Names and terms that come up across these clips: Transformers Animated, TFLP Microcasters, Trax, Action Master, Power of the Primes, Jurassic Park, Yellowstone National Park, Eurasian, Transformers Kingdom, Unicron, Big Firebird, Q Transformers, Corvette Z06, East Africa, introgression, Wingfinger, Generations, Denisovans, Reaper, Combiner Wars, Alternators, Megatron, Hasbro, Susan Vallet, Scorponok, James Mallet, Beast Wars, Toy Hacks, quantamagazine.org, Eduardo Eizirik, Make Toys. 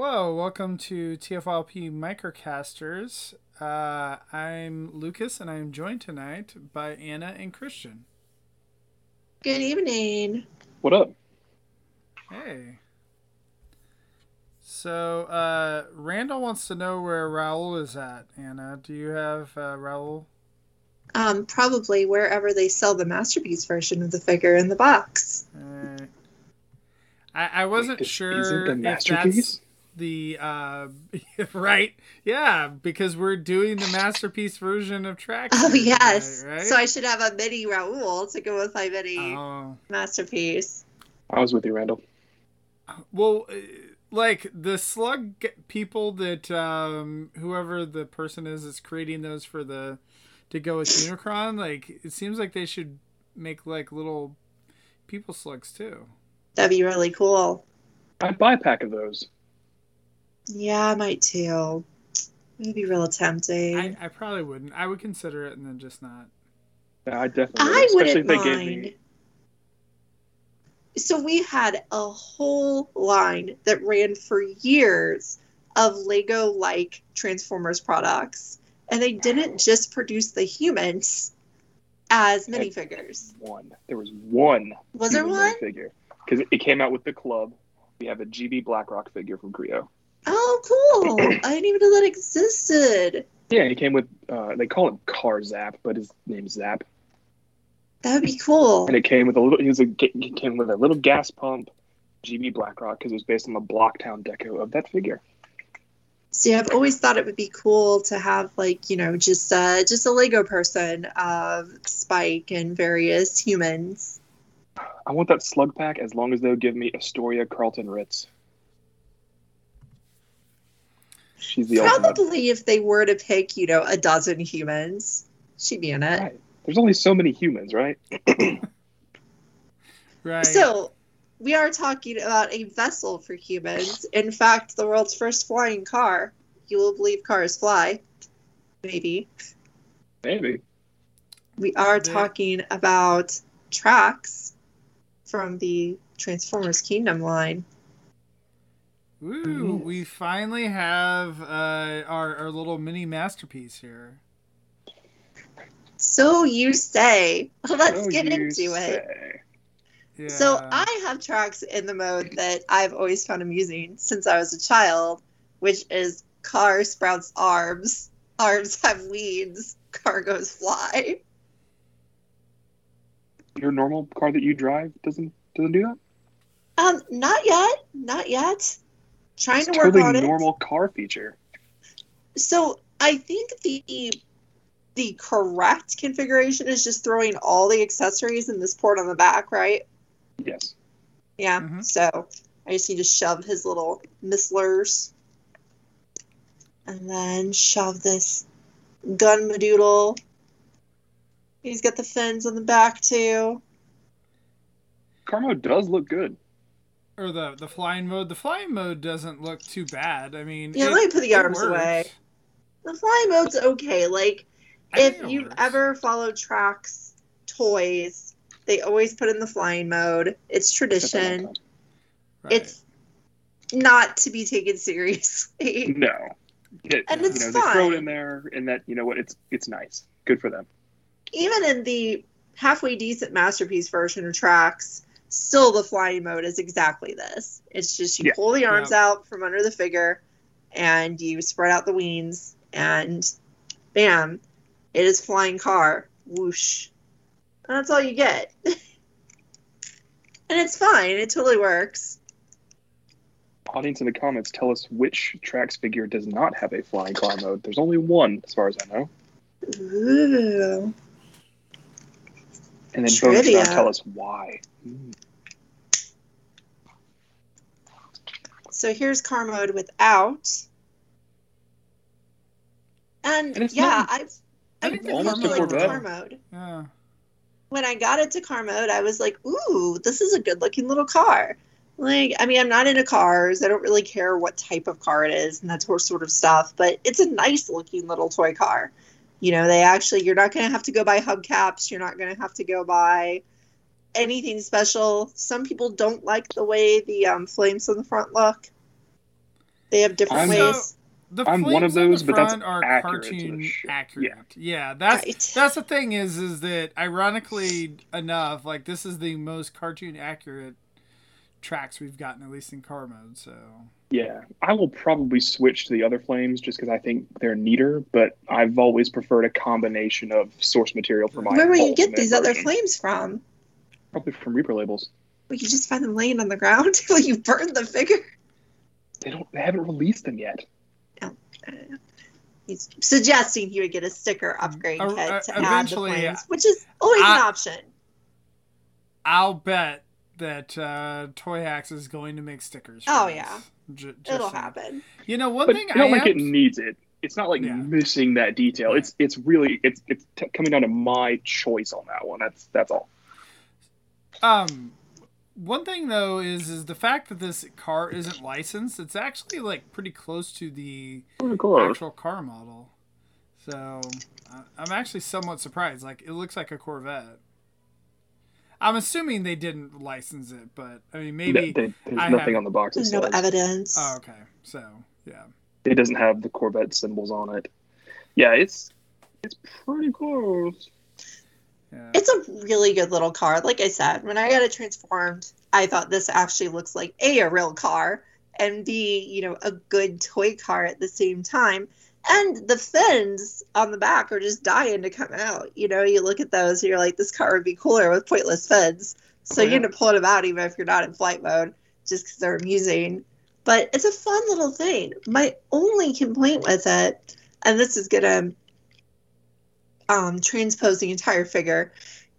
Hello, welcome to TFLP Microcasters. I'm Lucas, and I'm joined tonight by Anna and Christian. Good evening. What up? Hey. So, Randall wants to know where Raul is at. Anna, do you have Raul? Probably wherever they sell the Masterpiece version of the figure in the box. I wasn't sure. Isn't the Masterpiece? The right, yeah, because we're doing the Masterpiece version of Track. Oh yes, right? So I should have a mini Raul to go with my mini Masterpiece. I was with you, Randall. Well, like the slug people that whoever the person is creating those for the to go with Unicron. Like it seems like they should make like little people slugs too. That'd be really cool. I'd buy a pack of those. Yeah, I might too. It'd be real tempting. I probably wouldn't. I would consider it and then just not. Yeah, I definitely would. I wouldn't mind. Especially if they gave me... So we had a whole line that ran for years of Lego-like Transformers products. And they didn't just produce the humans as minifigures. There was one. Was there one? Figure. Because it came out with the club. We have a GB Blackrock figure from Creo. Oh, cool. I didn't even know that existed. Yeah, he came with, they call him Car Zap, but his name's Zap. That'd be cool. And it came with a little gas pump, GB Blackrock, because it was based on the Blocktown deco of that figure. See, I've always thought it would be cool to have, like, you know, just a Lego person of Spike and various humans. I want that slug pack as long as they'll give me Astoria Carlton Ritz. She's the probably ultimate. If they were to pick, you know, a dozen humans, she'd be in it. Right. There's only so many humans, right? Right. So we are talking about a vessel for humans. In fact, the world's first flying car. You will believe cars fly. Maybe. We are talking about Trax from the Transformers Kingdom line. Ooh, we finally have our little mini Masterpiece here. So you say. Let's get into it. Yeah. So I have Trax in the mode that I've always found amusing since I was a child, which is car sprouts arms, arms have wings, car goes fly. Your normal car that you drive doesn't do that? Not yet. Trying to work on it. It's a normal car feature. So I think the correct configuration is just throwing all the accessories in this port on the back, right? Yes. Yeah, mm-hmm. So I just need to shove his little mistlers and then shove this gunmadoodle. He's got the fins on the back, too. Carmo does look good. Or the flying mode. The flying mode doesn't look too bad. I mean, yeah, let me put the arms away. The flying mode's okay. Like, if you've ever followed Trax toys, they always put in the flying mode. It's tradition. Right. It's not to be taken seriously. No. And it's fine. They throw it in there, and that, you know what, it's nice. Good for them. Even in the halfway decent Masterpiece version of Trax, still the flying mode is exactly this. It's just you pull the arms out from under the figure and you spread out the wings and bam, it is flying car. Whoosh. And that's all you get. And it's fine. It totally works. Audience in the comments, tell us which Trax figure does not have a flying car mode. There's only one, as far as I know. Ooh. And then both do not tell us why. Mm. So here's car mode without. And I've been looking for car mode. Yeah. When I got into car mode, I was like, ooh, this is a good-looking little car. Like, I mean, I'm not into cars. I don't really care what type of car it is and that sort of stuff. But it's a nice-looking little toy car. You know, they actually, you're not going to have to go buy hubcaps. You're not going to have to go buy anything special. Some people don't like the way the flames on the front look. They have different ways. I'm one of those, but that's cartoon accurate. Yeah, that's the thing is that ironically enough, like this is the most cartoon accurate tracks we've gotten, at least in car mode. So yeah, I will probably switch to the other flames just because I think they're neater. But I've always preferred a combination of source material for my. Where will you get these other flames from? Probably from Reaper labels. Well, you just find them laying on the ground till you burn the figure. They haven't released them yet. He's suggesting he would get a sticker upgrade kit to add the flames, which is always an option. I'll bet that Toy Hacks is going to make stickers. Yeah, it'll happen. You know, it needs it. It's not like missing that detail. Yeah. It's really coming down to my choice on that one. That's all. One thing, though, is the fact that this car isn't licensed. It's actually, like, pretty close to the actual car model. So, I'm actually somewhat surprised. Like, it looks like a Corvette. I'm assuming they didn't license it, but, I mean, maybe... There's nothing on the box. There's no evidence. Oh, okay. So, yeah. It doesn't have the Corvette symbols on it. Yeah, it's pretty close. Yeah. It's a really good little car. Like I said, when I got it transformed, I thought this actually looks like a real car and B, a good toy car at the same time. And the fins on the back are just dying to come out. You look at those and you're like, this car would be cooler with pointless fins. So you're going to pull them out even if you're not in flight mode just because they're amusing. But it's a fun little thing. My only complaint with it, and this is going to transpose the entire figure,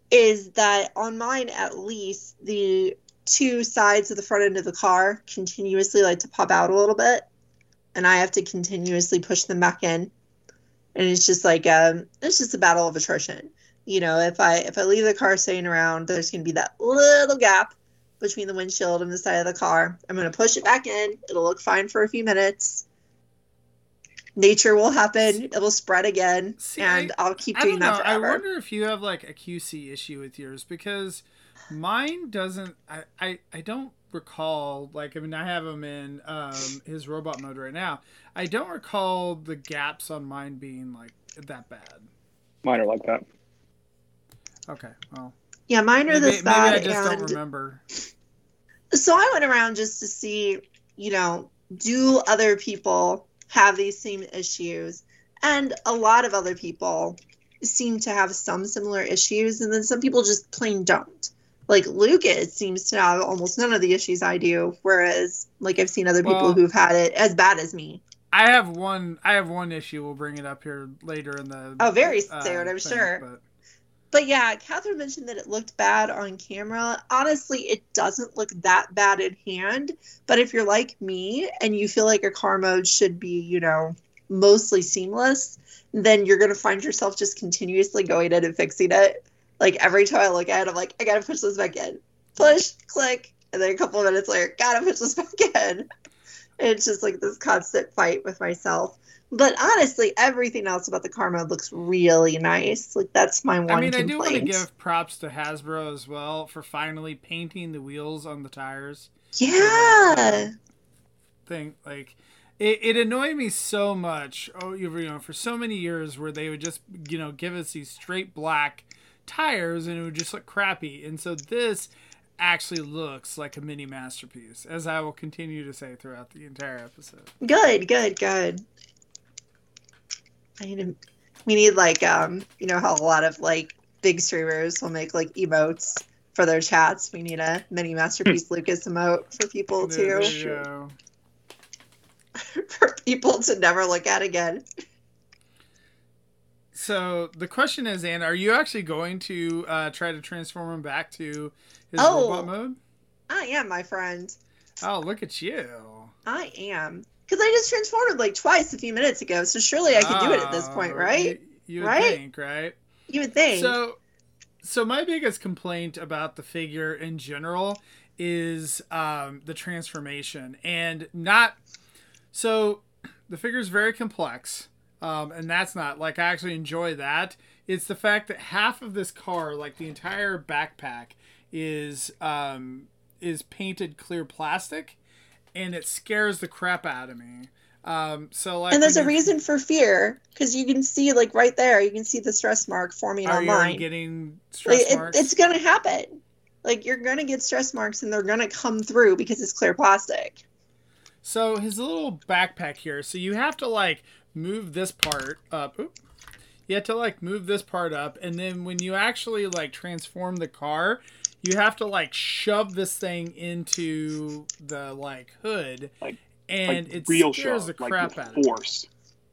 is that on mine at least the two sides of the front end of the car continuously like to pop out a little bit, and I have to continuously push them back in, and it's just like it's just a battle of attrition. If I leave the car staying around, there's gonna be that little gap between the windshield and the side of the car. I'm gonna push it back in. It'll look fine for a few minutes. Nature will happen. It will spread again, and I'll keep doing that forever. I wonder if you have like a QC issue with yours, because mine doesn't. I don't recall. Like, I mean, I have him in his robot mode right now. I don't recall the gaps on mine being like that bad. Mine are like that. Okay. Well. Yeah, mine are this bad. Maybe I just don't remember. So I went around just to see, do other people have these same issues, and a lot of other people seem to have some similar issues, and then some people just plain don't. Like Lucas seems to have almost none of the issues I do, whereas like I've seen other people who've had it as bad as me. I have one issue. We'll bring it up here later in the very soon, I'm sure. But yeah, Catherine mentioned that it looked bad on camera. Honestly, it doesn't look that bad in hand. But if you're like me and you feel like a car mode should be, mostly seamless, then you're going to find yourself just continuously going in and fixing it. Like every time I look at it, I'm like, I got to push this back in. Push, click. And then a couple of minutes later, got to push this back in. And it's just like this constant fight with myself. But honestly, everything else about the car mode looks really nice. Like, that's my one complaint. I do want to give props to Hasbro as well for finally painting the wheels on the tires. Yeah. Like, it annoyed me so much, for so many years where they would just, give us these straight black tires and it would just look crappy. And so this actually looks like a mini masterpiece, as I will continue to say throughout the entire episode. Good. We need like how a lot of like big streamers will make like emotes for their chats. We need a mini masterpiece Lucas emote for people to for people to never look at again. So the question is, Anna, are you actually going to try to transform him back to his robot mode? I am, my friend. Oh, look at you! I am. Because I just transformed like twice a few minutes ago, so surely I could do it at this point, right? You would think, right? You would think. So my biggest complaint about the figure in general is the transformation, and not. So the figure is very complex, and that's not like I actually enjoy that. It's the fact that half of this car, like the entire backpack, is painted clear plastic. and it scares the crap out of me. So like, and there's a reason for fear, because you can see, like, right there, you can see the stress mark forming on mine. Are you getting stress marks? It's going to happen. Like, you're going to get stress marks, and they're going to come through because it's clear plastic. So his little backpack here. So you have to, like, move this part up. Oop. You have to, like, move this part up. And then when you actually, like, transform the car, you have to, like, shove this thing into the, like, hood. And like, it real scares shove, the crap like out of force.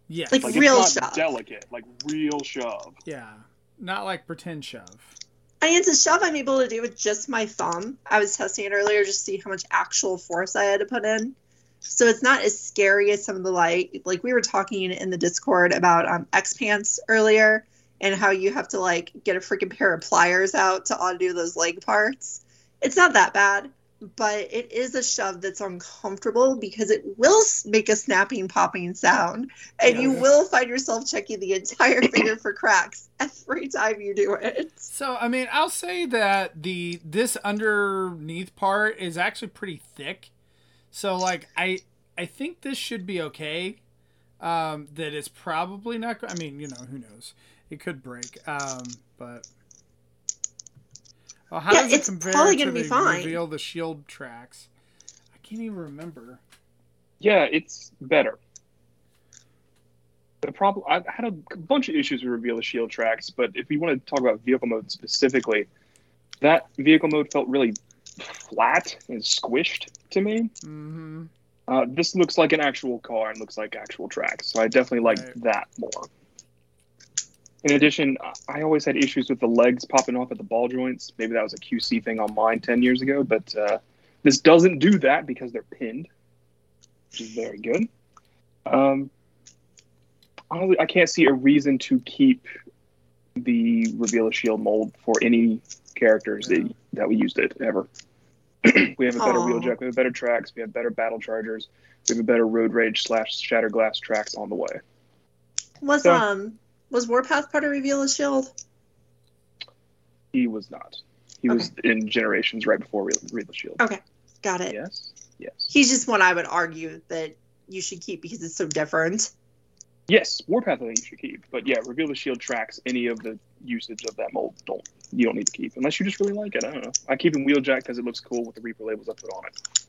Yes. Like real it's not shove. Delicate, like real shove. Yeah, not like pretend shove. I mean, it's a shove I'm able to do with just my thumb. I was testing it earlier just to see how much actual force I had to put in. So it's not as scary as some of the like we were talking in the Discord about X-Pants earlier and how you have to like get a freaking pair of pliers out to undo those leg parts. It's not that bad. But it is a shove that's uncomfortable because it will make a snapping, popping sound. And you will find yourself checking the entire finger for cracks every time you do it. So, I mean, I'll say that this underneath part is actually pretty thick. So, like, I think this should be okay. That it's probably not... I mean, you know, who knows? It could break. But... Well, how does it compare to the Reveal the Shield tracks? I can't even remember. Yeah, it's better. The problem, I've had a bunch of issues with Reveal the Shield tracks, but if we want to talk about vehicle mode specifically, that vehicle mode felt really flat and squished to me. Mm-hmm. This looks like an actual car and looks like actual tracks, so I definitely liked that more. In addition, I always had issues with the legs popping off at the ball joints. Maybe that was a QC thing on mine 10 years ago, but this doesn't do that because they're pinned, which is very good. Honestly, I can't see a reason to keep the Reveal a Shield mold for any characters that we used it ever. We have a better wheeljack, we have better tracks, we have better battle chargers, we have a better road rage / Shatterglass tracks on the way. Was Warpath part of Reveal the Shield? He was not. He was in Generations right before Reveal the Shield. Okay, got it. Yes. He's just one I would argue that you should keep because it's so different. Yes, Warpath I think you should keep. But yeah, Reveal the Shield tracks, any of the usage of that mold, you don't need to keep. Unless you just really like it, I don't know. I keep in Wheeljack because it looks cool with the Reaper labels I put on it.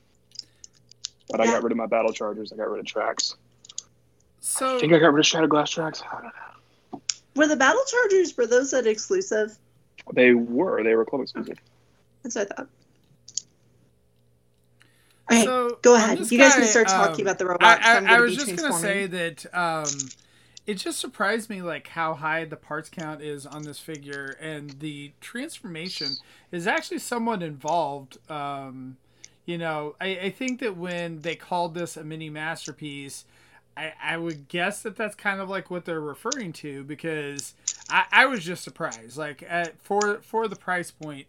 But I got rid of my Battle Chargers, I got rid of tracks. So I think I got rid of Shatterglass tracks, I don't know. Were the Battle Chargers, were those that exclusive? They were club exclusive. Okay. That's what I thought. Okay, so go ahead. You guys can start talking about the robots. I was just going to say that it just surprised me like how high the parts count is on this figure, and the transformation is actually somewhat involved. You know, I think that when they called this a mini masterpiece, I would guess that that's kind of like what they're referring to, because I was just surprised. Like for the price point,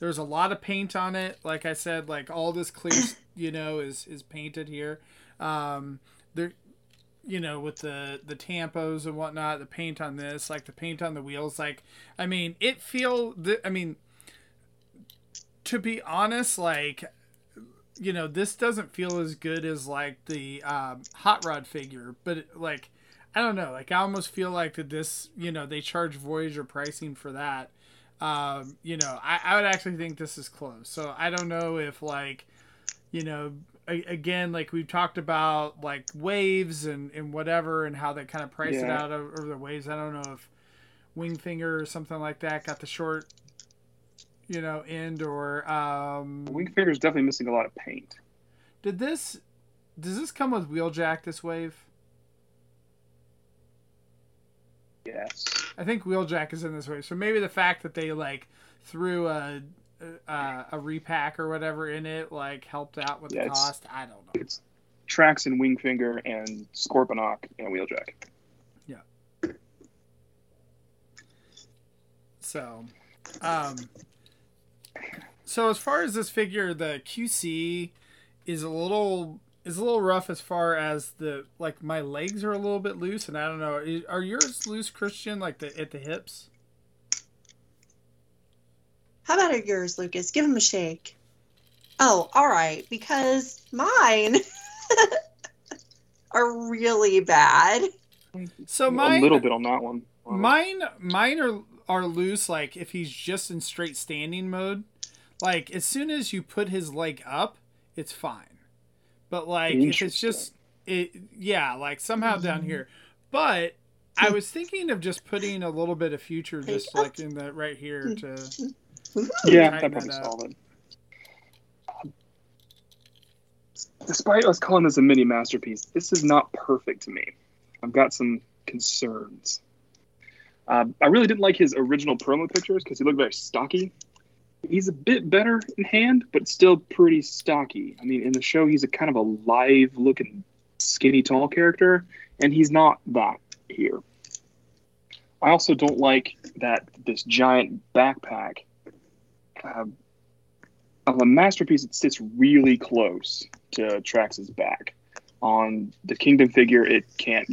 there's a lot of paint on it. Like I said, like all this clear, you know, is painted here. There, you know, with the tampos and whatnot, the paint on this, like the paint on the wheels. Like, I mean, to be honest, like, you know, this doesn't feel as good as like the Hot Rod figure, but like, I don't know, like I almost feel like that this, you know, they charge Voyager pricing for that. You know, I would actually think this is close. So I don't know if like, you know, again, like we've talked about like waves and whatever and how they kind of price it out over the waves. I don't know if Wingfinger or something like that got the short, you know, end or... Wingfinger is definitely missing a lot of paint. Does this come with Wheeljack, this wave? Yes. I think Wheeljack is in this wave. So maybe the fact that they, like, threw a repack or whatever in it, like, helped out with the cost. I don't know. It's Trax and Wingfinger and Scorponok and Wheeljack. Yeah. So... So as far as this figure, the QC is a little rough as far as the, like my legs are a little bit loose, and I don't know, are yours loose, Christian, like at the hips? How about yours, Lucas? Give him a shake. Oh, all right, because mine are really bad. So mine, a little bit on that one. Mine are loose. Like if he's just in straight standing mode, like as soon as you put his leg up, it's fine. But like if it's just like somehow down here. But I was thinking of just putting a little bit of future just like in that right here to that probably solid. Despite us calling this a mini masterpiece, this is not perfect to me. I've got some concerns. I really didn't like his original promo pictures because he looked very stocky. He's a bit better in hand, but still pretty stocky. I mean, in the show, he's a kind of a live-looking, skinny, tall character, and he's not that here. I also don't like that this giant backpack on the masterpiece, it sits really close to Trax's back. On the Kingdom figure, it can't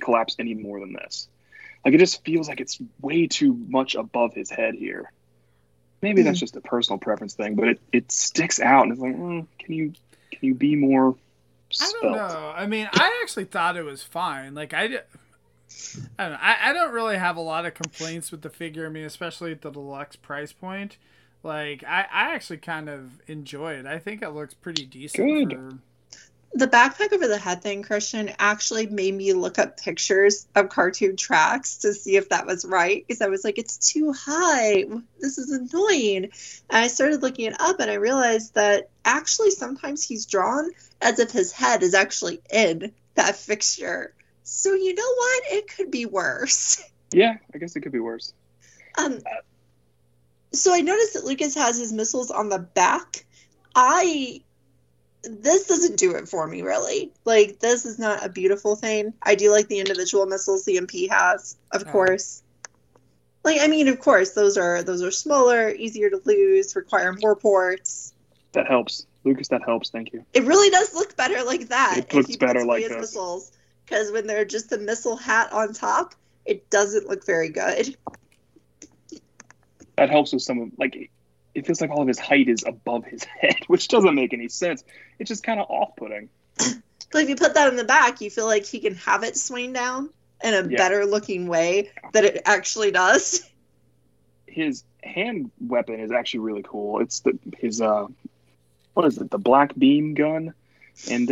collapse any more than this. Like, it just feels like it's way too much above his head here. Maybe that's just a personal preference thing, but it sticks out, and it's like, can you be more spelt? I don't know. I mean, I actually thought it was fine. Like, I don't know. I don't really have a lot of complaints with the figure. I mean, especially at the deluxe price point. Like, I actually kind of enjoy it. I think it looks pretty decent. The backpack over the head thing, Christian, actually made me look up pictures of cartoon tracks to see if that was right. Because I was like, it's too high. This is annoying. And I started looking it up, and I realized that actually sometimes he's drawn as if his head is actually in that fixture. So you know what? It could be worse. Yeah, I guess it could be worse. So I noticed that Lucas has his missiles on the back. This doesn't do it for me, really. Like, this is not a beautiful thing. I do like the individual missiles the MP has, of course. Like, I mean, of course, those are smaller, easier to lose, require more ports. That helps. Lucas, that helps. Thank you. It really does look better like that. It looks better like this. Missiles, because when they're just a missile hat on top, it doesn't look very good. That helps with some of, like... It feels like all of his height is above his head, which doesn't make any sense. It's just kind of off-putting. But if you put that in the back, you feel like he can have it swing down in a better-looking way that it actually does. His hand weapon is actually really cool. It's the black beam gun, and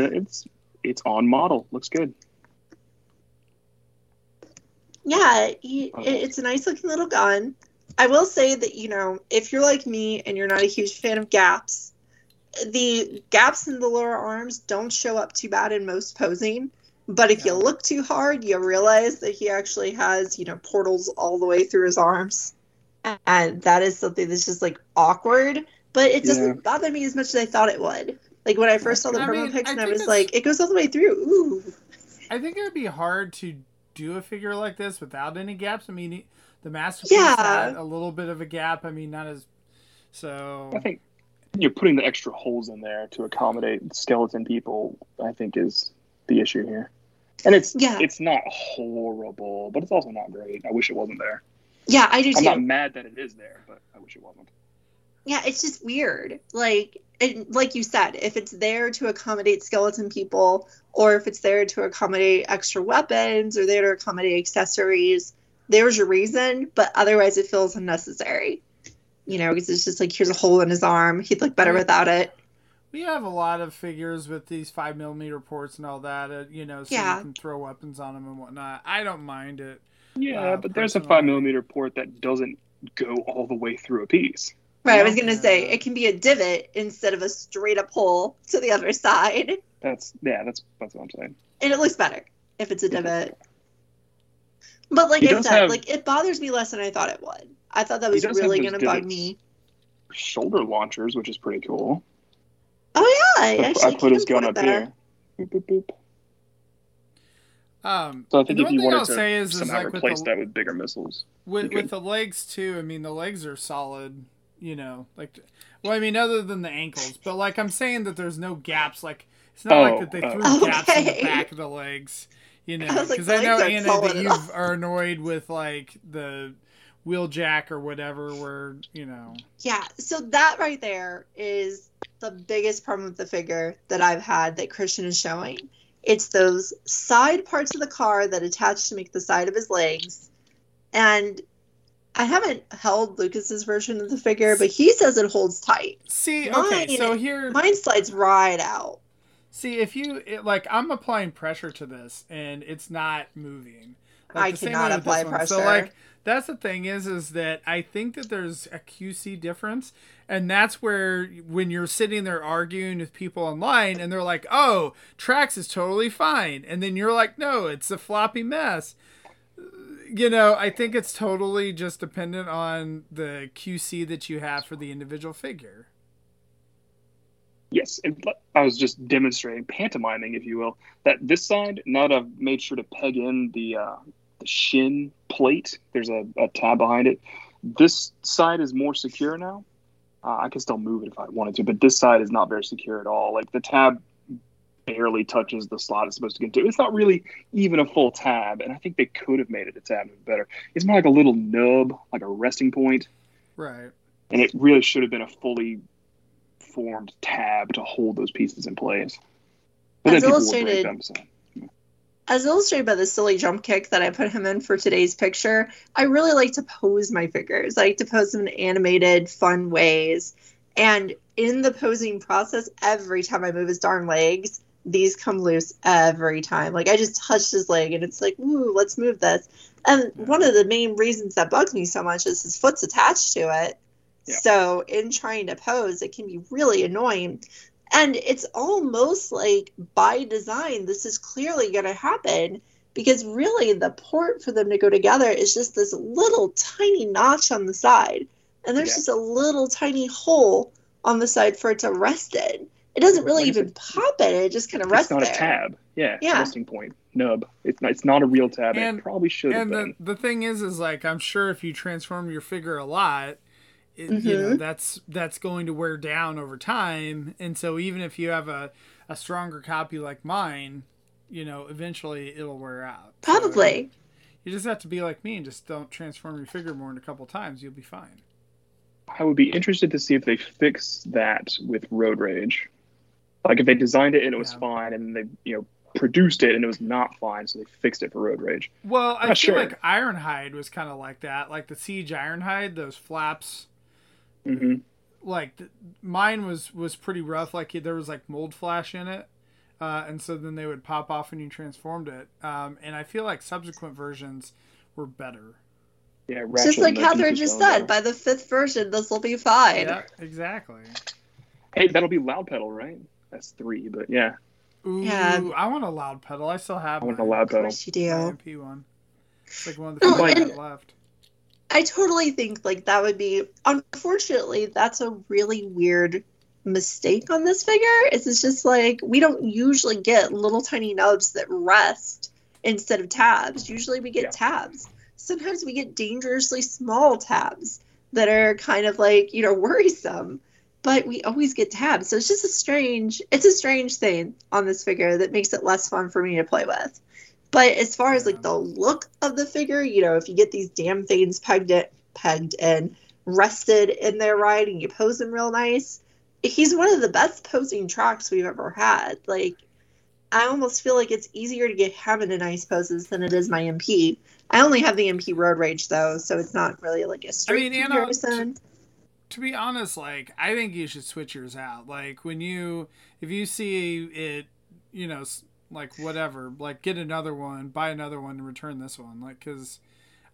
it's on model. Looks good. Yeah, it's a nice-looking little gun. I will say that, you know, if you're like me and you're not a huge fan of gaps, the gaps in the lower arms don't show up too bad in most posing. But if you look too hard, you realize that he actually has, you know, portals all the way through his arms. And that is something that's just, like, awkward. But it doesn't bother me as much as I thought it would. Like, when I first saw the promo pics, and I was like, it goes all the way through. Ooh. I think it would be hard to do a figure like this without any gaps. I mean... The masterpiece had a little bit of a gap. I mean, not as... So... I think you're putting the extra holes in there to accommodate skeleton people, I think, is the issue here. And it's not horrible, but it's also not great. I wish it wasn't there. Yeah, I do too. I'm not mad that it is there, but I wish it wasn't. Yeah, it's just weird. Like, and like you said, if it's there to accommodate skeleton people, or if it's there to accommodate extra weapons, or there to accommodate accessories... There's your reason, but otherwise it feels unnecessary. You know, because it's just like, here's a hole in his arm. He'd look better without it. We have a lot of figures with these 5mm ports and all that, you know, so you can throw weapons on them and whatnot. I don't mind it. Yeah, but there's a 5mm port that doesn't go all the way through a piece. Right, I was going to say, it can be a divot instead of a straight-up hole to the other side. That's what I'm saying. And it looks better if it's a divot. But like I said, like it bothers me less than I thought it would. I thought that was really going to bug me. Shoulder launchers, which is pretty cool. Oh yeah, I put his gun up here. Boop, boop, boop. So I think if you wanted to somehow replace that with bigger missiles, with the legs too. I mean, the legs are solid. You know, like, well, I mean, other than the ankles, but like I'm saying that there's no gaps. Like it's not like that they threw gaps in the back of the legs. You know, because I know, Anna, that you are annoyed with, like, the wheeljack or whatever where, you know. Yeah, so that right there is the biggest problem with the figure that I've had that Christian is showing. It's those side parts of the car that attach to make the side of his legs. And I haven't held Lucas's version of the figure, but he says it holds tight. See, okay, mine, so here... Mine slides right out. See, if you... I'm applying pressure to this, and it's not moving. I cannot apply pressure. So, that's the thing is that I think that there's a QC difference, and that's where when you're sitting there arguing with people online, and they're like, oh, Trax is totally fine. And then you're like, no, it's a floppy mess. You know, I think it's totally just dependent on the QC that you have for the individual figure. Yes, and I was just demonstrating, pantomiming, if you will, that this side, now that I've made sure to peg in the shin plate, there's a tab behind it, this side is more secure now. I can still move it if I wanted to, but this side is not very secure at all. Like, the tab barely touches the slot it's supposed to get to. It's not really even a full tab, and I think they could have made it a tab better. It's more like a little nub, like a resting point. Right. And it really should have been a fully formed tab to hold those pieces in place. But as illustrated by the silly jump kick that I put him in for today's picture, I really like to pose my figures. I like to pose them in animated, fun ways. And in the posing process, every time I move his darn legs, these come loose every time. Like, I just touched his leg, and it's like, ooh, let's move this. And one of the main reasons that bugs me so much is his foot's attached to it. Yeah. So in trying to pose, it can be really annoying. And it's almost like by design, this is clearly going to happen, because really the port for them to go together is just this little tiny notch on the side. And there's just a little tiny hole on the side for it to rest in. It doesn't really even pop in. It just kind of rests there. It's not a tab. Yeah. Resting point. Nub. It's not a real tab. And it probably should have been. And the thing is I'm sure if you transform your figure a lot, you know, that's going to wear down over time. And so even if you have a stronger copy like mine, you know, eventually it'll wear out. Probably. So you just have to be like me and just don't transform your figure more than a couple times. You'll be fine. I would be interested to see if they fix that with Road Rage. Like, if they designed it and it was fine, and they, you know, produced it and it was not fine, so they fixed it for Road Rage. Well, I feel like Ironhide was kind of like that. Like the Siege Ironhide, those flaps... Mm-hmm. Like mine was pretty rough. Like there was like mold flash in it, and so then they would pop off when you transformed it. And I feel like subsequent versions were better. Yeah, just like Catherine just said, by the fifth version, this will be fine. Yeah, exactly. Hey, that'll be Loud Pedal, right? That's 3, but yeah. Ooh, yeah. I want a Loud Pedal. I still have. I want a Loud Pedal. Of course you do. MP one. It's like one of the few that left. I totally think that would be, unfortunately, that's a really weird mistake on this figure. It's just we don't usually get little tiny nubs that rest instead of tabs. Usually we get tabs. Sometimes we get dangerously small tabs that are kind of worrisome, but we always get tabs. So it's just a strange thing on this figure that makes it less fun for me to play with. But as far as the look of the figure, you know, if you get these damn things pegged and rested in there right, and you pose him real nice, he's one of the best posing Trax we've ever had. I almost feel like it's easier to get him into nice poses than it is my MP. I only have the MP Road Rage though, so it's not really a straight comparison. To be honest, I think you should switch yours out. If you see it, you know. Whatever, get another one, buy another one, and return this one.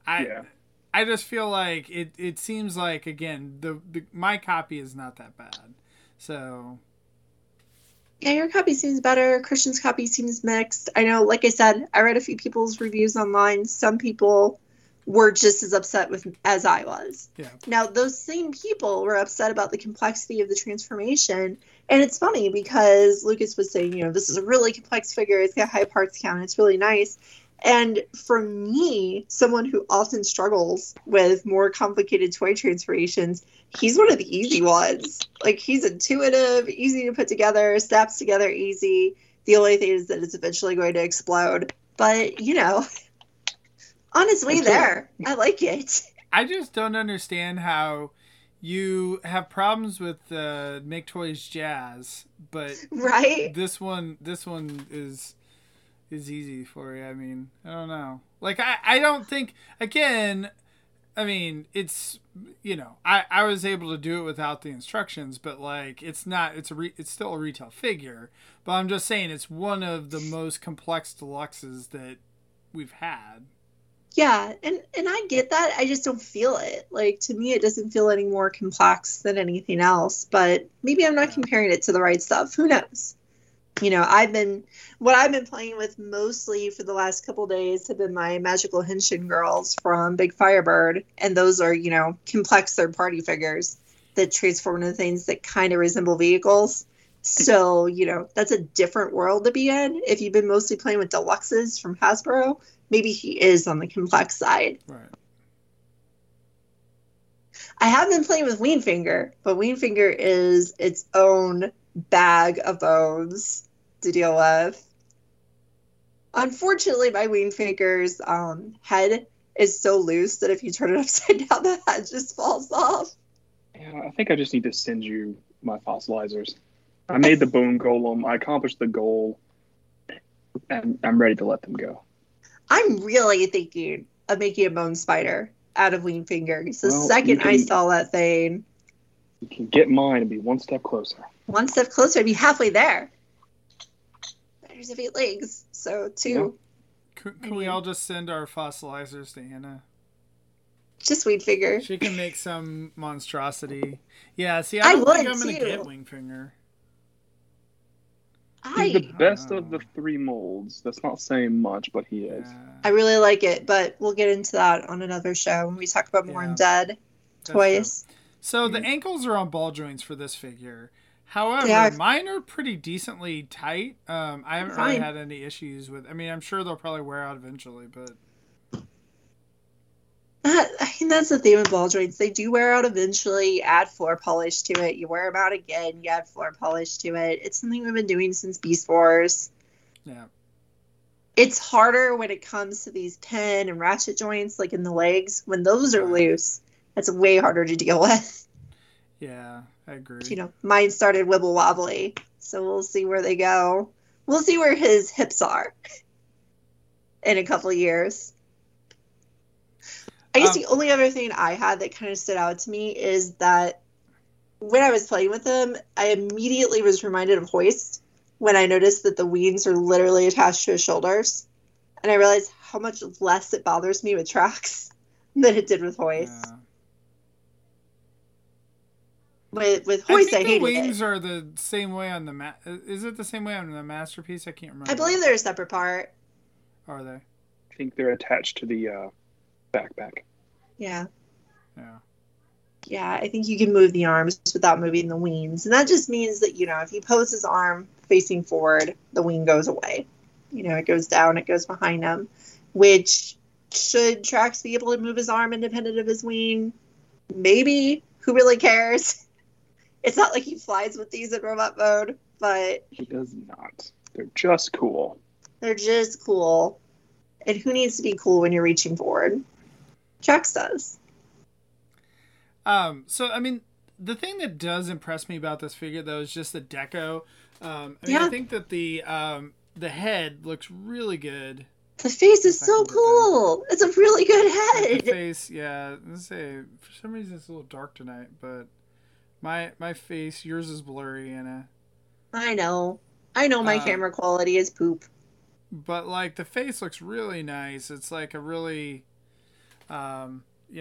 I just feel like it seems like, again, my copy is not that bad. So. Yeah, your copy seems better. Christian's copy seems mixed. I know, like I said, I read a few people's reviews online. Some people were just as upset as I was. Yeah. Now, those same people were upset about the complexity of the transformation. And it's funny because Lucas was saying, you know, this is a really complex figure. It's got high parts count. It's really nice. And for me, someone who often struggles with more complicated toy transformations, he's one of the easy ones. He's intuitive, easy to put together, snaps together easy. The only thing is that it's eventually going to explode. But, you know, on its way there, I like it. I just don't understand how you have problems with Make Toys Jazz, but right, this one is easy for you. I mean, I don't know. Like, I don't think, again, I mean, it's, you know, I was able to do it without the instructions, but like, it's not, it's still a retail figure, but I'm just saying it's one of the most complex deluxes that we've had. Yeah. And I get that. I just don't feel it. Like, to me, it doesn't feel any more complex than anything else, but maybe I'm not comparing it to the right stuff. Who knows? You know, what I've been playing with mostly for the last couple of days have been my magical Henshin girls from Big Firebird. And those are, you know, complex third party figures that transform into things that kind of resemble vehicles. So, you know, that's a different world to be in. If you've been mostly playing with deluxes from Hasbro, maybe he is on the complex side. Right. I have been playing with Wienfinger, but Wienfinger is its own bag of bones to deal with. Unfortunately, my Wienfinger's head is so loose that if you turn it upside down, the head just falls off. Yeah, I think I just need to send you my fossilizers. I made the bone golem. I accomplished the goal, and I'm ready to let them go. I'm really thinking of making a bone spider out of Wienfinger. Because the second I saw that thing, you can get mine and be one step closer. One step closer, I'd be halfway there. Spiders have 8 legs, so 2. Yeah. Can we all just send our fossilizers to Anna? Just Wienfinger. She can make some monstrosity. Yeah, see, I think I'm going to get Wienfinger. He's the best of the 3 molds. That's not saying much, but he is. I really like it, but we'll get into that on another show when we talk about more undead toys. So the ankles are on ball joints for this figure. However, mine are pretty decently tight. I haven't really had any issues with. I mean, I'm sure they'll probably wear out eventually, but that's the theme of ball joints. They do wear out eventually. Add floor polish to it. You wear them out again. You add floor polish to it. It's something we've been doing since Beast Wars. Yeah. It's harder when it comes to these pin and ratchet joints, like in the legs. When those are loose, that's way harder to deal with. Yeah, I agree. You know, mine started wibble wobbly, so we'll see where they go. We'll see where his hips are in a couple of years. I guess the only other thing I had that kind of stood out to me is that when I was playing with him, I immediately was reminded of Hoist when I noticed that the wings are literally attached to his shoulders. And I realized how much less it bothers me with Trax than it did with Hoist. Yeah. With Hoist, I hated it. I think the wings are the same way on the... Is it the same way on the Masterpiece? I can't remember. I believe they're a separate part. Are they? I think they're attached to the backpack. Yeah. Yeah. Yeah, I think you can move the arms without moving the wings. And that just means that, you know, if he pose his arm facing forward, the wing goes away. You know, it goes down, it goes behind him. Which, should Trax be able to move his arm independent of his wing? Maybe. Who really cares? It's not like he flies with these in robot mode, but... He does not. They're just cool. They're just cool. And who needs to be cool when you're reaching forward? Trax does. So, I mean, the thing that does impress me about this figure, though, is just the deco. I think that the head looks really good. The face is so cool. It's a really good head. The face, yeah. Let's say, for some reason, it's a little dark tonight, but... My face, yours is blurry, Anna. I know my camera quality is poop. But, like, the face looks really nice. It's, like, a really, you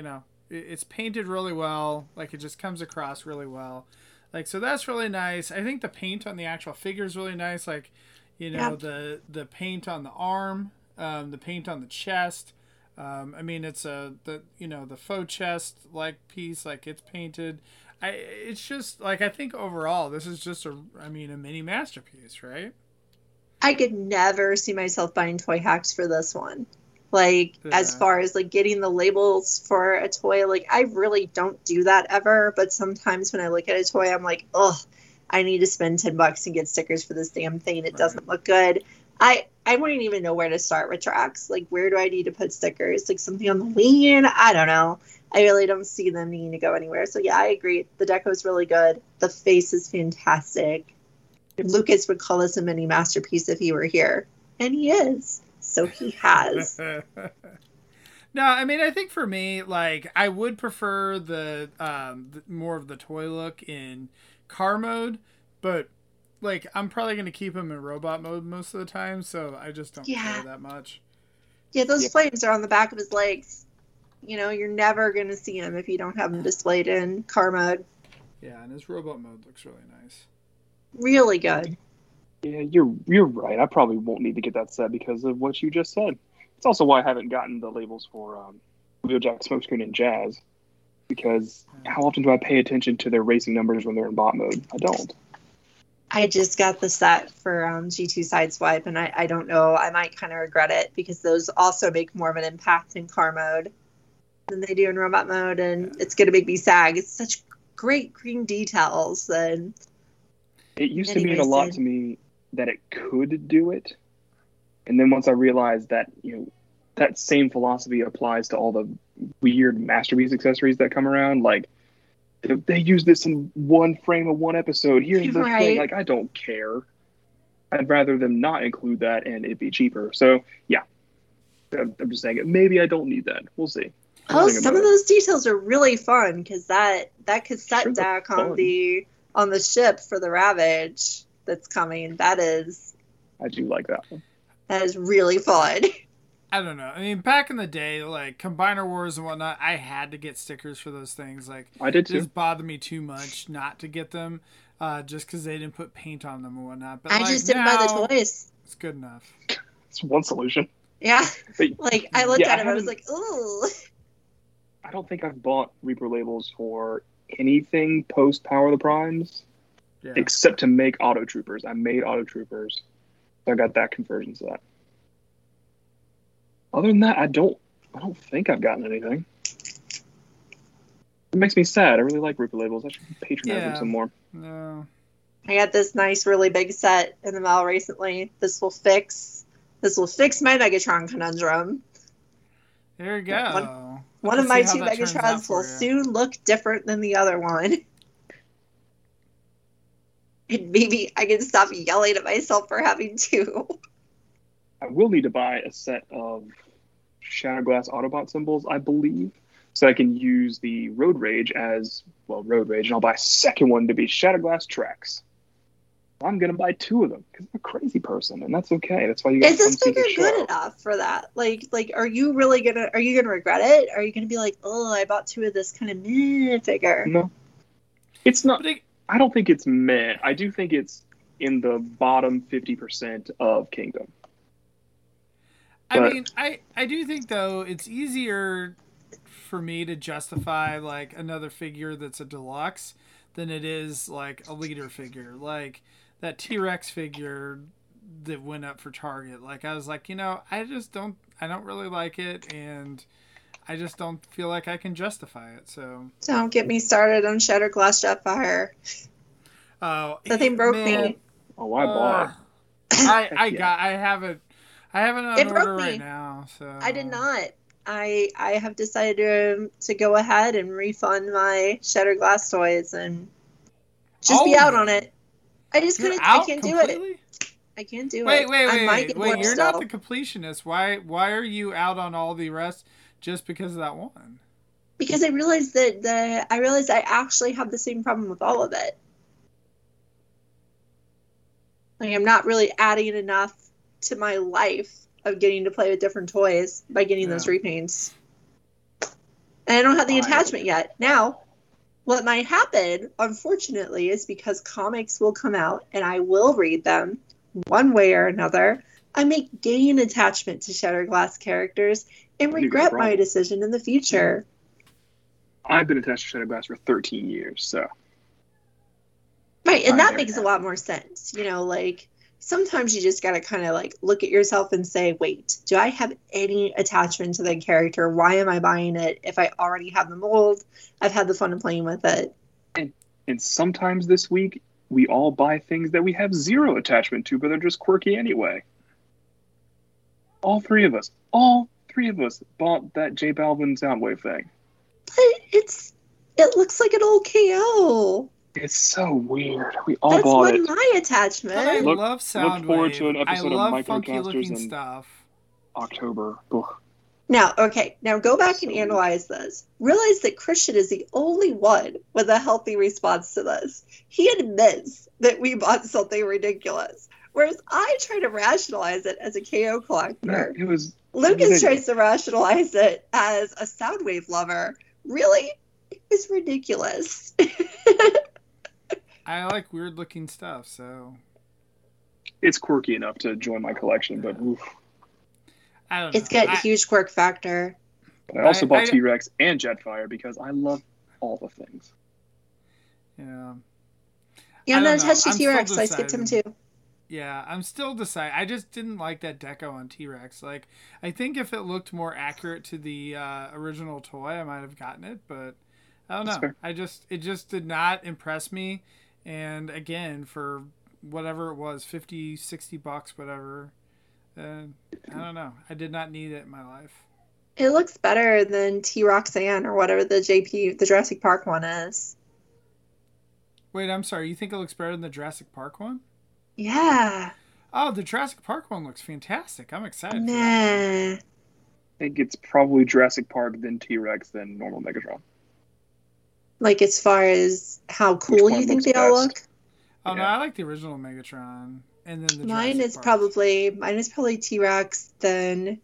know, it's painted really well. Like, it just comes across really well. Like, so that's really nice. I think the paint on the actual figure is really nice. Like, you know, the paint on the arm, the paint on the chest. I mean, it's the faux chest-like piece. Like, it's painted... it's just, like, I think overall, this is just a mini masterpiece, right? I could never see myself buying Toy Hacks for this one. Like, as far as, like, getting the labels for a toy, like, I really don't do that ever. But sometimes when I look at a toy, I'm like, ugh, I need to spend $10 and get stickers for this damn thing. It doesn't look good. I I wouldn't even know where to start with tracks. Like, where do I need to put stickers? Like, something on the lean? I don't know. I really don't see them needing to go anywhere. So, yeah, I agree. The deco is really good. The face is fantastic. Lucas would call this a mini masterpiece if he were here. And he is. So he has. No, I mean, I think for me, like, I would prefer the more of the toy look in car mode, but, like, I'm probably going to keep him in robot mode most of the time, so I just don't care that much. Yeah, those flames are on the back of his legs. You know, you're never going to see him if you don't have him displayed in car mode. Yeah, and his robot mode looks really nice. Really good. Yeah, you're right. I probably won't need to get that set because of what you just said. It's also why I haven't gotten the labels for Wheeljack, Smokescreen, and Jazz, because how often do I pay attention to their racing numbers when they're in bot mode? I don't. I just got the set for G2 Sideswipe, and I don't know. I might kind of regret it because those also make more of an impact in car mode than they do in robot mode, and it's going to make me sag. It's such great green details. And it used to mean a lot to me that it could do it. And then once I realized that, you know, that same philosophy applies to all the weird masterpiece accessories that come around, like they use this in one frame of one episode. Here's the thing, like, I don't care. I'd rather them not include that and it'd be cheaper. So yeah, I'm just saying it. Maybe I don't need that. We'll see. Oh, some of those details are really fun because that cassette deck on the ship for the Ravage that's coming, I do like that one. That is really fun. I don't know. I mean, back in the day, like Combiner Wars and whatnot, I had to get stickers for those things. Like, I did too. It just bothered me too much not to get them, just because they didn't put paint on them and whatnot. But I just didn't buy the toys. It's good enough. It's one solution. Yeah. But, like, I looked at them, I was like, ooh. I don't think I've bought Reaper labels for anything post Power of the Primes, except to make Auto Troopers. I made Auto Troopers. I got that conversion set. Other than that, I don't think I've gotten anything. It makes me sad. I really like Reaper labels. I should patronize them some more. No. I got this nice, really big set in the mail recently. This will fix my Megatron conundrum. There you go. One of my two Megatrons will soon look different than the other one. And maybe I can stop yelling at myself for having two. I will need to buy a set of Shatterglass Autobot symbols, I believe, so I can use the Road Rage as, well, Road Rage, and I'll buy a second one to be Shatterglass Tracks. I'm going to buy two of them, because I'm a crazy person, and that's okay. That's why you guys come see the show. Is this figure good enough for that? Like, are you going to regret it? Are you going to be like, oh, I bought two of this kind of meh figure? No. It's not... I don't think it's meh. I do think it's in the bottom 50% of Kingdom. But... I mean, I do think, though, it's easier for me to justify, like, another figure that's a deluxe than it is, like, a leader figure. Like, that T-Rex figure that went up for Target. Like, I was like, you know, I don't really like it, and... I just don't feel like I can justify it, so... Don't get me started on Shatterglass Jetfire. Oh, the thing broke me. Oh, I bought I haven't on order right now, so... I did not. I have decided to go ahead and refund my Shatterglass toys and just be out on it. I just couldn't... I can't do it. I can't do it. Wait, you're not the completionist. Why are you out on all the rest... Just because of that one. Because I realized that I actually have the same problem with all of it. Like, I'm not really adding enough to my life of getting to play with different toys by getting those repaints. And I don't have the attachment yet. Now, what might happen, unfortunately, is because comics will come out and I will read them one way or another. I may gain attachment to Shatterglass characters and regret my decision in the future. I've been attached to Shatterglass for 13 years, so. Right, and that makes a lot more sense. You know, like, sometimes you just gotta kind of, like, look at yourself and say, wait, do I have any attachment to that character? Why am I buying it if I already have the mold? I've had the fun of playing with it. And sometimes this week, we all buy things that we have zero attachment to, but they're just quirky anyway. All three of us bought that J Balvin Soundwave thing. It looks like an old KO. It's so weird. We all bought it. That's my attachment. I love Soundwave. Look forward to an episode of Microcasters in stuff. October. Ugh. Now, okay, go back and analyze this. Realize that Christian is the only one with a healthy response to this. He admits that we bought something ridiculous, whereas I try to rationalize it as a KO collector. Yeah, Lucas tries to rationalize it as a Soundwave lover. Really? It was ridiculous. I like weird-looking stuff, so... It's quirky enough to join my collection, but... Oof. I don't know. It's got a huge quirk factor. But I also bought T-Rex and Jetfire because I love all the things. Yeah. Yeah, I'm not attached to T-Rex, so I skipped him too. Yeah, I'm still deciding. I just didn't like that deco on T-Rex. Like, I think if it looked more accurate to the original toy, I might have gotten it, but I don't know. Fair. It just did not impress me. And again, for whatever it was, $50, $60, whatever. I don't know. I did not need it in my life. It looks better than T-Roxanne or whatever the Jurassic Park one is. Wait, I'm sorry. You think it looks better than the Jurassic Park one? Yeah. Oh, the Jurassic Park one looks fantastic. I'm excited. Nah. I think it's probably Jurassic Park, then T-Rex, then normal Megatron. Like, as far as how cool you think they all look? Oh, yeah. No, I like the original Megatron. And then mine is probably T-Rex, then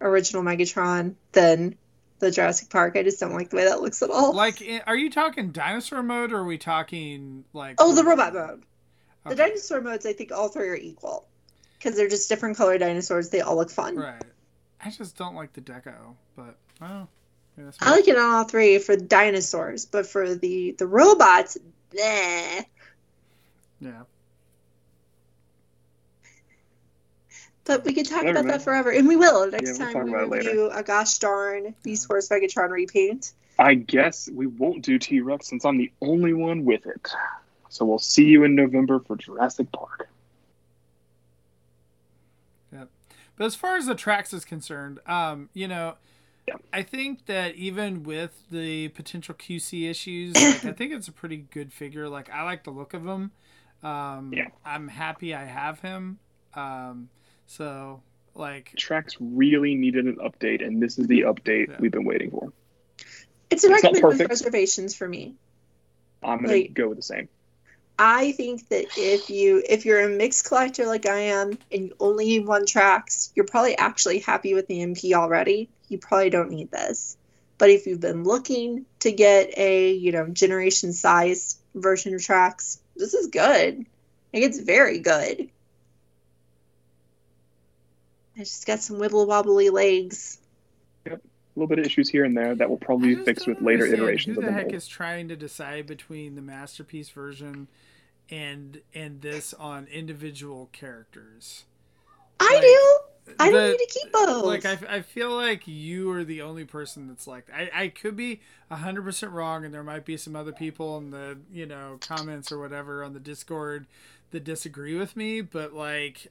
original Megatron, then the Jurassic Park. I just don't like the way that looks at all. Like, are you talking dinosaur mode, or are we talking like? Oh, the robot mode. Okay. The dinosaur modes, I think all three are equal because they're just different color dinosaurs. They all look fun. Right. I just don't like the deco, but well, yeah, that's I like it on all three for dinosaurs, but for the robots, bleh. Yeah. But we could talk about that forever, and we will. Next time we review a gosh darn Beast Wars Megatron repaint. I guess we won't do T-Rex since I'm the only one with it. So we'll see you in November for Jurassic Park. Yep. But as far as the tracks is concerned, I think that even with the potential QC issues, like, I think it's a pretty good figure. Like, I like the look of him. I'm happy I have him. So, like... Trax really needed an update, and this is the update we've been waiting for. It's a recommend with reservations for me. I'm going to go with the same. I think that if you're a mixed collector like I am, and you only need one Trax, you're probably actually happy with the MP already. You probably don't need this. But if you've been looking to get a, generation-sized version of Trax, this is good. Like, it's very good. It's just got some wibble-wobbly legs. Yep. A little bit of issues here and there that will probably be fixed with later iterations of the mold. Who the heck is trying to decide between the Masterpiece version and this on individual characters? I do! I don't need to keep both! Like, I feel like you are the only person that's like... I could be 100% wrong, and there might be some other people in the, comments or whatever on the Discord that disagree with me, but, like,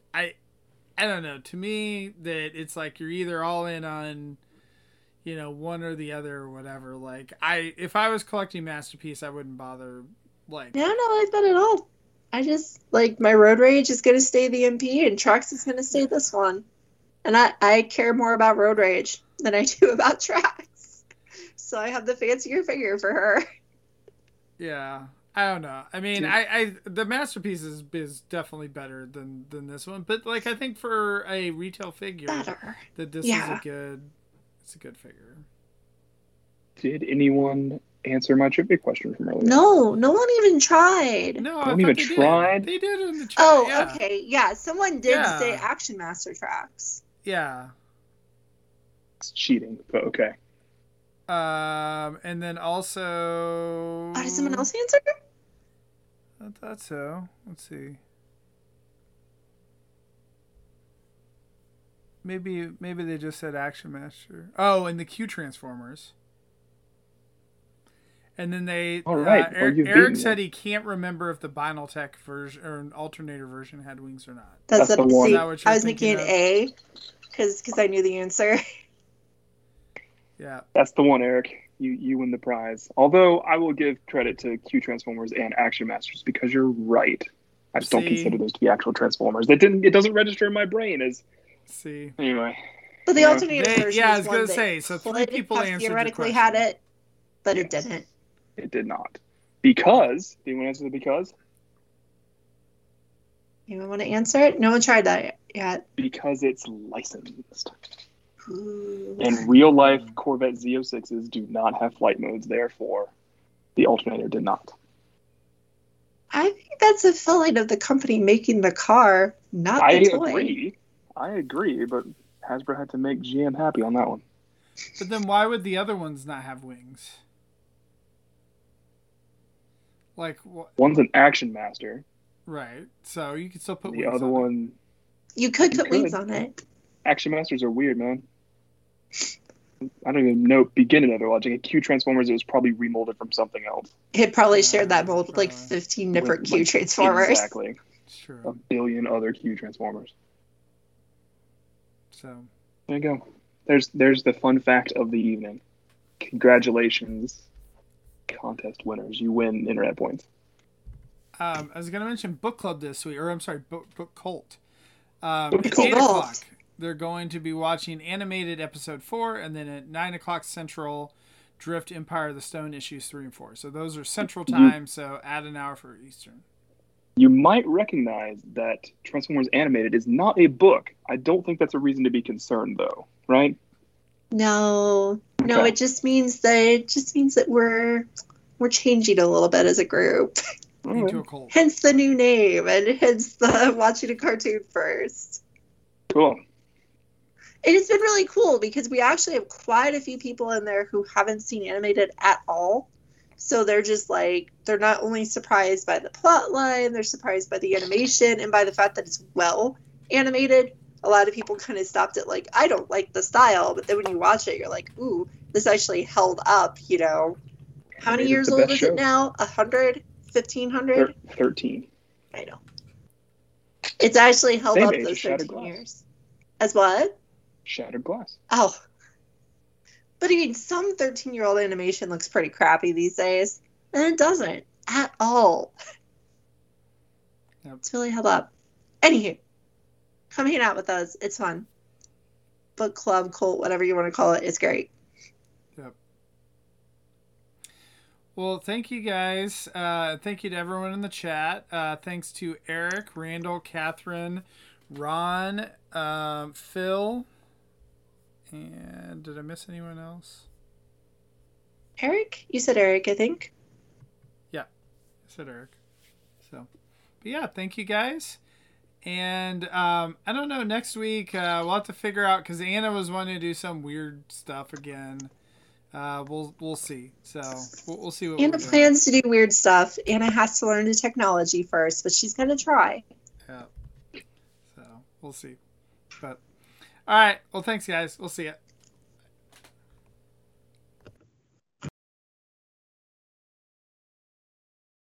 I don't know. To me, that it's like you're either all in on, one or the other or whatever. Like, if I was collecting Masterpiece, I wouldn't bother. Like, no, like that at all. I just like my Road Rage is gonna stay the MP, and Trax is gonna stay this one. And I care more about Road Rage than I do about Trax, so I have the fancier figure for her. Yeah. I don't know. I mean, I the Masterpiece is definitely better than this one, but like I think for a retail figure, that this is a good figure. Did anyone answer my trivia question from earlier? No, no one even tried. No, I even tried. They did in the chat. Oh, yeah. Okay, yeah, someone did say Action Master Trax. Yeah, it's cheating, but okay. And then also, did someone else answer? I thought so. Let's see. Maybe they just said Action Master. Oh, and the Q Transformers. And then they Eric said he can't remember if the Binaltech version or an alternator version had wings or not. That's the one. I was making an A because I knew the answer. Yeah, that's the one, Eric. You win the prize. Although I will give credit to Q Transformers and Action Masters because you're right. I just don't consider those to be actual Transformers. It doesn't register in my brain as. See. Anyway. But the alternator version. Yeah, I was gonna say. So three people answered. Theoretically had it, but it didn't. It did not. Because. Do you want to answer the because? Anyone want to answer it? No one tried that yet. Because it's licensed. Ooh. And real life Corvette Z06s do not have flight modes, therefore the alternator did not. I think that's a filling of the company making the car, not the toy. I agree, but Hasbro had to make GM happy on that one. But then why would the other ones not have wings? Like one's an Action Master. Right, so you could still put wings on it. The other one... You could put wings on it. Action Masters are weird, man. I don't even begin another logic. At Q Transformers, it was probably remolded from something else. It probably shared that mold with like 15 different Q Transformers. Exactly. It's true. A billion other Q Transformers. So. There you go. There's the fun fact of the evening. Congratulations, contest winners. You win internet points. I was going to mention book club this week, or I'm sorry, book cult. It's 8 o'clock. They're going to be watching Animated Episode 4, and then at 9 o'clock Central, Drift Empire of the Stone Issues 3 and 4. So those are Central Time, so add an hour for Eastern. You might recognize that Transformers Animated is not a book. I don't think that's a reason to be concerned, though, right? No. Okay. No, it just means that we're changing a little bit as a group. Into a cult. Hence the new name, and hence the watching a cartoon first. Cool. It has been really cool because we actually have quite a few people in there who haven't seen Animated at all. So they're just like, they're not only surprised by the plot line, they're surprised by the animation and by the fact that it's well animated. A lot of people kind of stopped at like, I don't like the style. But then when you watch it, you're like, ooh, this actually held up, you know. How many years old is it now? 100? 1,500? 13. I know. It's actually held up those 13 years. As what? Shatterglass. Oh. But I mean, some 13-year-old animation looks pretty crappy these days. And it doesn't. At all. Yep. It's really held up. Anywho. Come hang out with us. It's fun. Book club, cult, whatever you want to call it. It's great. Yep. Well, thank you guys. Thank you to everyone in the chat. Thanks to Eric, Randall, Catherine, Ron, Phil... And did I miss anyone else? Eric? You said Eric, I think. Yeah, I said Eric. So, but yeah, thank you guys. And I don't know, next week we'll have to figure out because Anna was wanting to do some weird stuff again. We'll see. So we'll see what Anna plans to do weird stuff. Anna has to learn the technology first, but she's gonna try. Yeah. So we'll see. But. All right. Well, thanks, guys. We'll see ya.